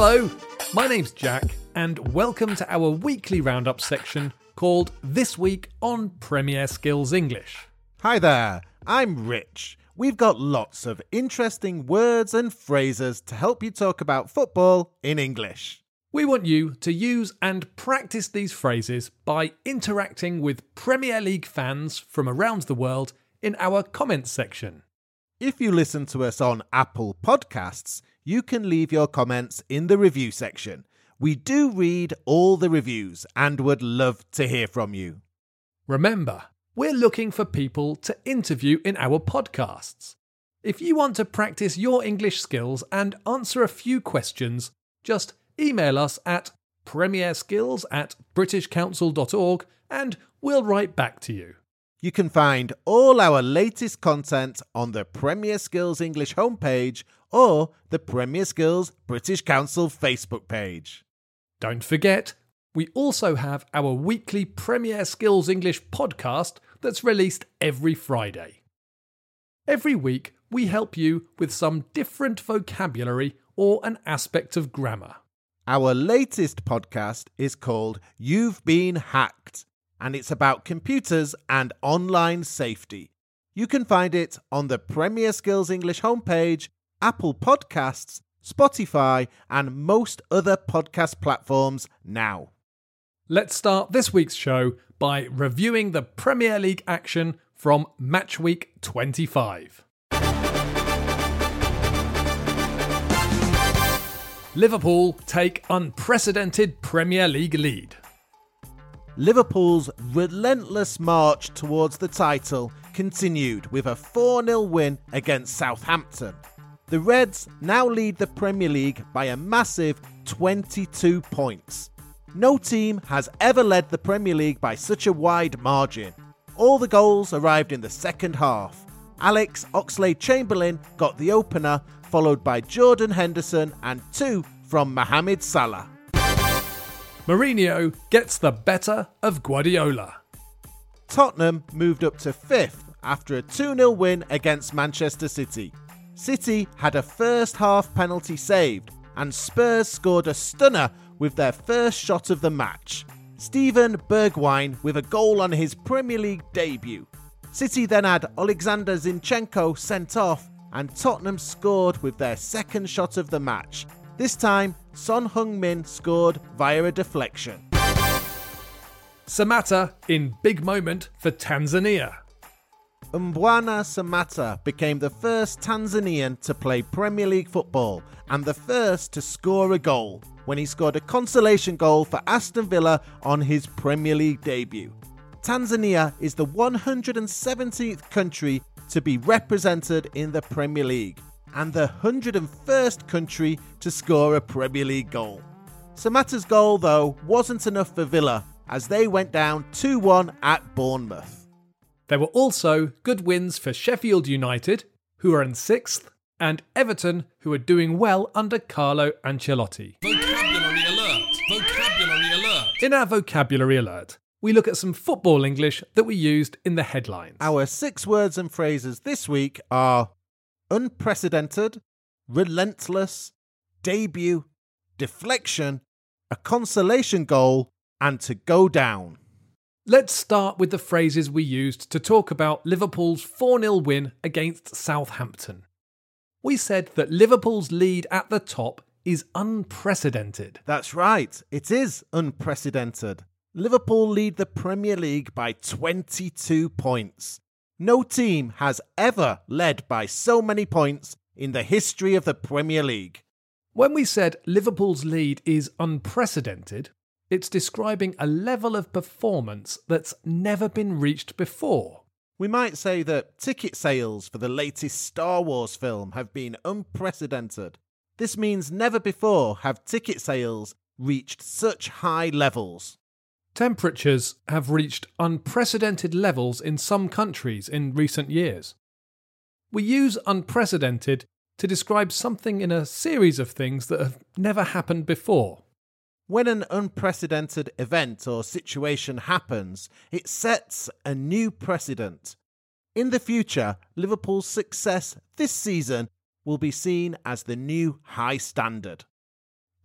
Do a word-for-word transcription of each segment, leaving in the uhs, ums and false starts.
Hello, my name's Jack, and welcome to our weekly roundup section called This Week on Premier Skills English. Hi there, I'm Rich. We've got lots of interesting words and phrases to help you talk about football in English. We want you to use and practice these phrases by interacting with Premier League fans from around the world in our comments section. If you listen to us on Apple Podcasts, you can leave your comments in the review section. We do read all the reviews and would love to hear from you. Remember, we're looking for people to interview in our podcasts. If you want to practice your English skills and answer a few questions, just email us at premierskills at british council dot org and we'll write back to you. You can find all our latest content on the Premier Skills English homepage or the Premier Skills British Council Facebook page. Don't forget, we also have our weekly Premier Skills English podcast that's released every Friday. Every week, we help you with some different vocabulary or an aspect of grammar. Our latest podcast is called You've Been Hacked, and it's about computers and online safety. You can find it on the Premier Skills English homepage, Apple Podcasts, Spotify, and most other podcast platforms now. Let's start this week's show by reviewing the Premier League action from Matchweek twenty-five. Liverpool take unprecedented Premier League lead. Liverpool's relentless march towards the title continued with a four nil win against Southampton. The Reds now lead the Premier League by a massive twenty-two points. No team has ever led the Premier League by such a wide margin. All the goals arrived in the second half. Alex Oxlade-Chamberlain got the opener, followed by Jordan Henderson and two from Mohamed Salah. Mourinho gets the better of Guardiola. Tottenham moved up to fifth after a two nil win against Manchester City. City had a first-half penalty saved and Spurs scored a stunner with their first shot of the match. Steven Bergwijn with a goal on his Premier League debut. City then had Oleksandr Zinchenko sent off and Tottenham scored with their second shot of the match. This time, Son Heung-min scored via a deflection. Samatta in big moment for Tanzania. Mbwana Samatta became the first Tanzanian to play Premier League football and the first to score a goal when he scored a consolation goal for Aston Villa on his Premier League debut. Tanzania is the one hundred seventeenth country to be represented in the Premier League, and the one hundred first country to score a Premier League goal. Samatta's goal, though, wasn't enough for Villa, as they went down two one at Bournemouth. There were also good wins for Sheffield United, who are in sixth, and Everton, who are doing well under Carlo Ancelotti. Vocabulary alert! Vocabulary alert! In our vocabulary alert, we look at some football English that we used in the headlines. Our six words and phrases this week are unprecedented, relentless, debut, deflection, a consolation goal, and to go down. Let's start with the phrases we used to talk about Liverpool's four nil win against Southampton. We said that Liverpool's lead at the top is unprecedented. That's right, it is unprecedented. Liverpool lead the Premier League by twenty-two points. No team has ever led by so many points in the history of the Premier League. When we said Liverpool's lead is unprecedented, it's describing a level of performance that's never been reached before. We might say that ticket sales for the latest Star Wars film have been unprecedented. This means never before have ticket sales reached such high levels. Temperatures have reached unprecedented levels in some countries in recent years. We use unprecedented to describe something in a series of things that have never happened before. When an unprecedented event or situation happens, it sets a new precedent. In the future, Liverpool's success this season will be seen as the new high standard.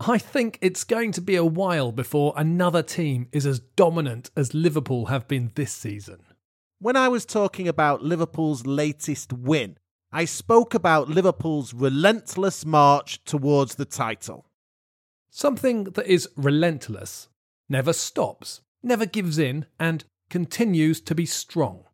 I think it's going to be a while before another team is as dominant as Liverpool have been this season. When I was talking about Liverpool's latest win, I spoke about Liverpool's relentless march towards the title. Something that is relentless, never stops, never gives in, and continues to be strong.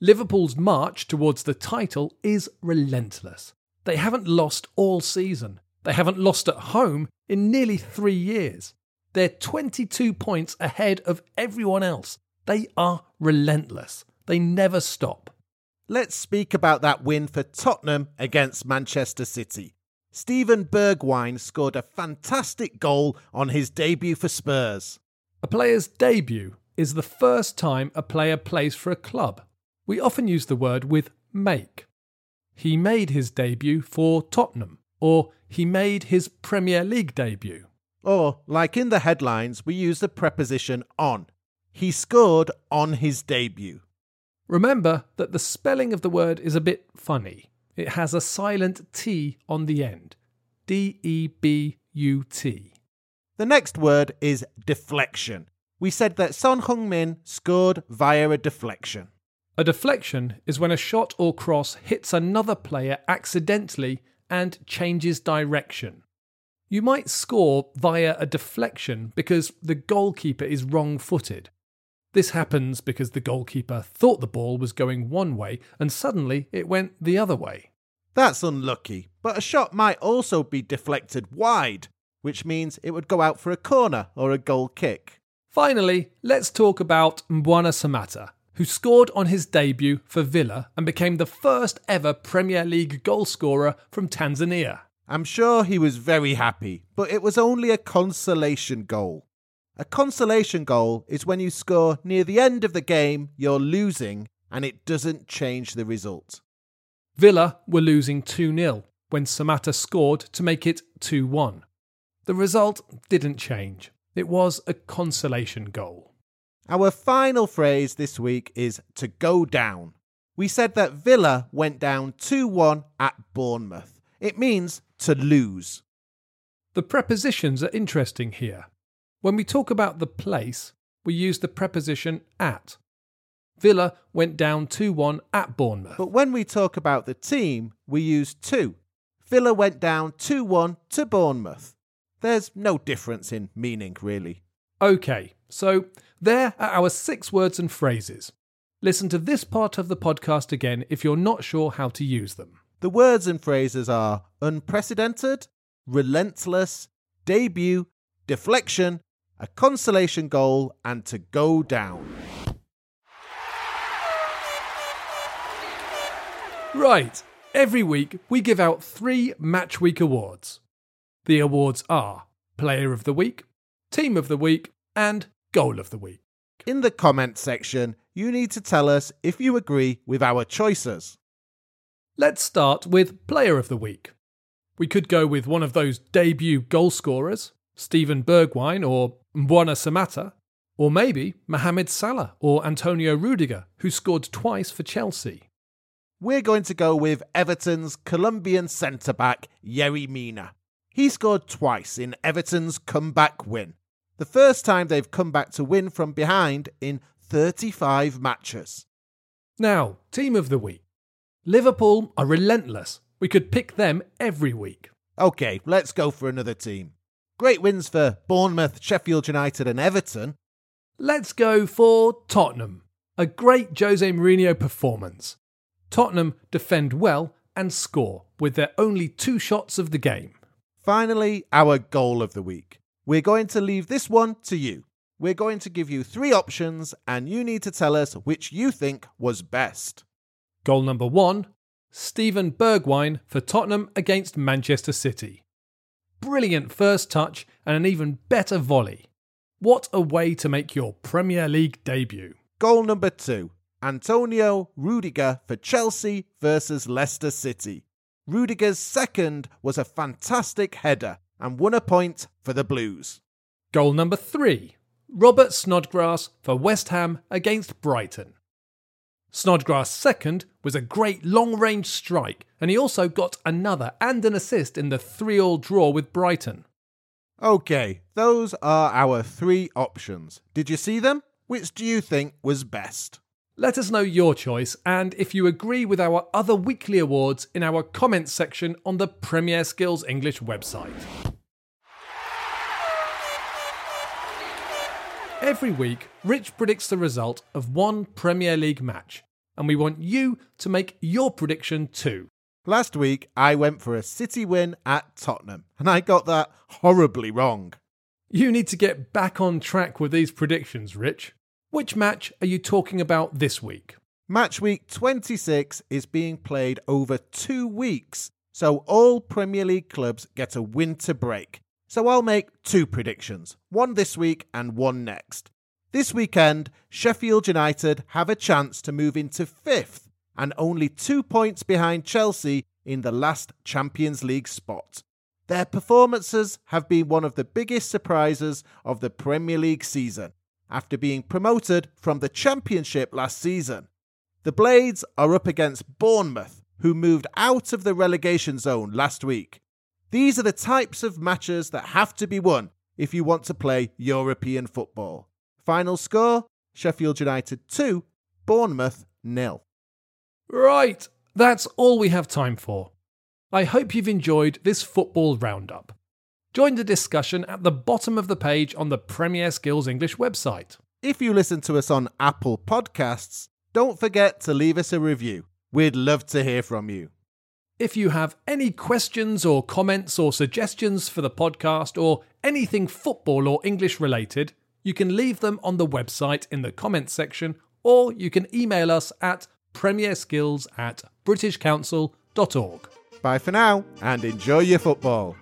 Liverpool's march towards the title is relentless. They haven't lost all season. They haven't lost at home in nearly three years. They're twenty-two points ahead of everyone else. They are relentless. They never stop. Let's speak about that win for Tottenham against Manchester City. Steven Bergwijn scored a fantastic goal on his debut for Spurs. A player's debut is the first time a player plays for a club. We often use the word with make. He made his debut for Tottenham, or he made his Premier League debut. Or, like in the headlines, we use the preposition on. He scored on his debut. Remember that the spelling of the word is a bit funny. It has a silent T on the end. D E B U T. The next word is deflection. We said that Son Heung-min scored via a deflection. A deflection is when a shot or cross hits another player accidentally and changes direction. You might score via a deflection because the goalkeeper is wrong-footed. This happens because the goalkeeper thought the ball was going one way and suddenly it went the other way. That's unlucky, but a shot might also be deflected wide, which means it would go out for a corner or a goal kick. Finally, let's talk about Mbwana Samatta, who scored on his debut for Villa and became the first ever Premier League goalscorer from Tanzania. I'm sure he was very happy, but it was only a consolation goal. A consolation goal is when you score near the end of the game you're losing and it doesn't change the result. Villa were losing two nil when Samatta scored to make it two one. The result didn't change. It was a consolation goal. Our final phrase this week is to go down. We said that Villa went down two one at Bournemouth. It means to lose. The prepositions are interesting here. When we talk about the place, we use the preposition at. Villa went down two one at Bournemouth. But when we talk about the team, we use to. Villa went down two one to Bournemouth. There's no difference in meaning, really. OK, so there are our six words and phrases. Listen to this part of the podcast again if you're not sure how to use them. The words and phrases are unprecedented, relentless, debut, deflection, a consolation goal, and to go down. Right, every week we give out three Match Week awards. The awards are Player of the Week, Team of the Week, and Goal of the Week. In the comment section, you need to tell us if you agree with our choices. Let's start with Player of the Week. We could go with one of those debut goal scorers, Steven Bergwijn or Mbwana Samatta, or maybe Mohamed Salah or Antonio Rudiger, who scored twice for Chelsea. We're going to go with Everton's Colombian centre-back, Yeri Mina. He scored twice in Everton's comeback win. The first time they've come back to win from behind in thirty-five matches. Now, Team of the Week. Liverpool are relentless. We could pick them every week. OK, let's go for another team. Great wins for Bournemouth, Sheffield United and Everton. Let's go for Tottenham. A great Jose Mourinho performance. Tottenham defend well and score with their only two shots of the game. Finally, our Goal of the Week. We're going to leave this one to you. We're going to give you three options and you need to tell us which you think was best. Goal number one, Steven Bergwijn for Tottenham against Manchester City. Brilliant first touch and an even better volley. What a way to make your Premier League debut. Goal number two, Antonio Rudiger for Chelsea versus Leicester City. Rudiger's second was a fantastic header and won a point for the Blues. Goal number three, Robert Snodgrass for West Ham against Brighton. Snodgrass' second was a great long-range strike, and he also got another and an assist in the three all draw with Brighton. Okay, those are our three options. Did you see them? Which do you think was best? Let us know your choice, and if you agree with our other weekly awards, in our comments section on the Premier Skills English website. Every week, Rich predicts the result of one Premier League match, and we want you to make your prediction too. Last week, I went for a City win at Tottenham, and I got that horribly wrong. You need to get back on track with these predictions, Rich. Which match are you talking about this week? Match week twenty-six is being played over two weeks, so all Premier League clubs get a winter break. So I'll make two predictions, one this week and one next. This weekend, Sheffield United have a chance to move into fifth, and only two points behind Chelsea in the last Champions League spot. Their performances have been one of the biggest surprises of the Premier League season, after being promoted from the Championship last season. The Blades are up against Bournemouth, who moved out of the relegation zone last week. These are the types of matches that have to be won if you want to play European football. Final score, Sheffield United two, Bournemouth nil. Right, that's all we have time for. I hope you've enjoyed this football roundup. Join the discussion at the bottom of the page on the Premier Skills English website. If you listen to us on Apple Podcasts, don't forget to leave us a review. We'd love to hear from you. If you have any questions or comments or suggestions for the podcast or anything football or English related, you can leave them on the website in the comments section, or you can email us at premierskills at british council dot org. Bye for now, and enjoy your football.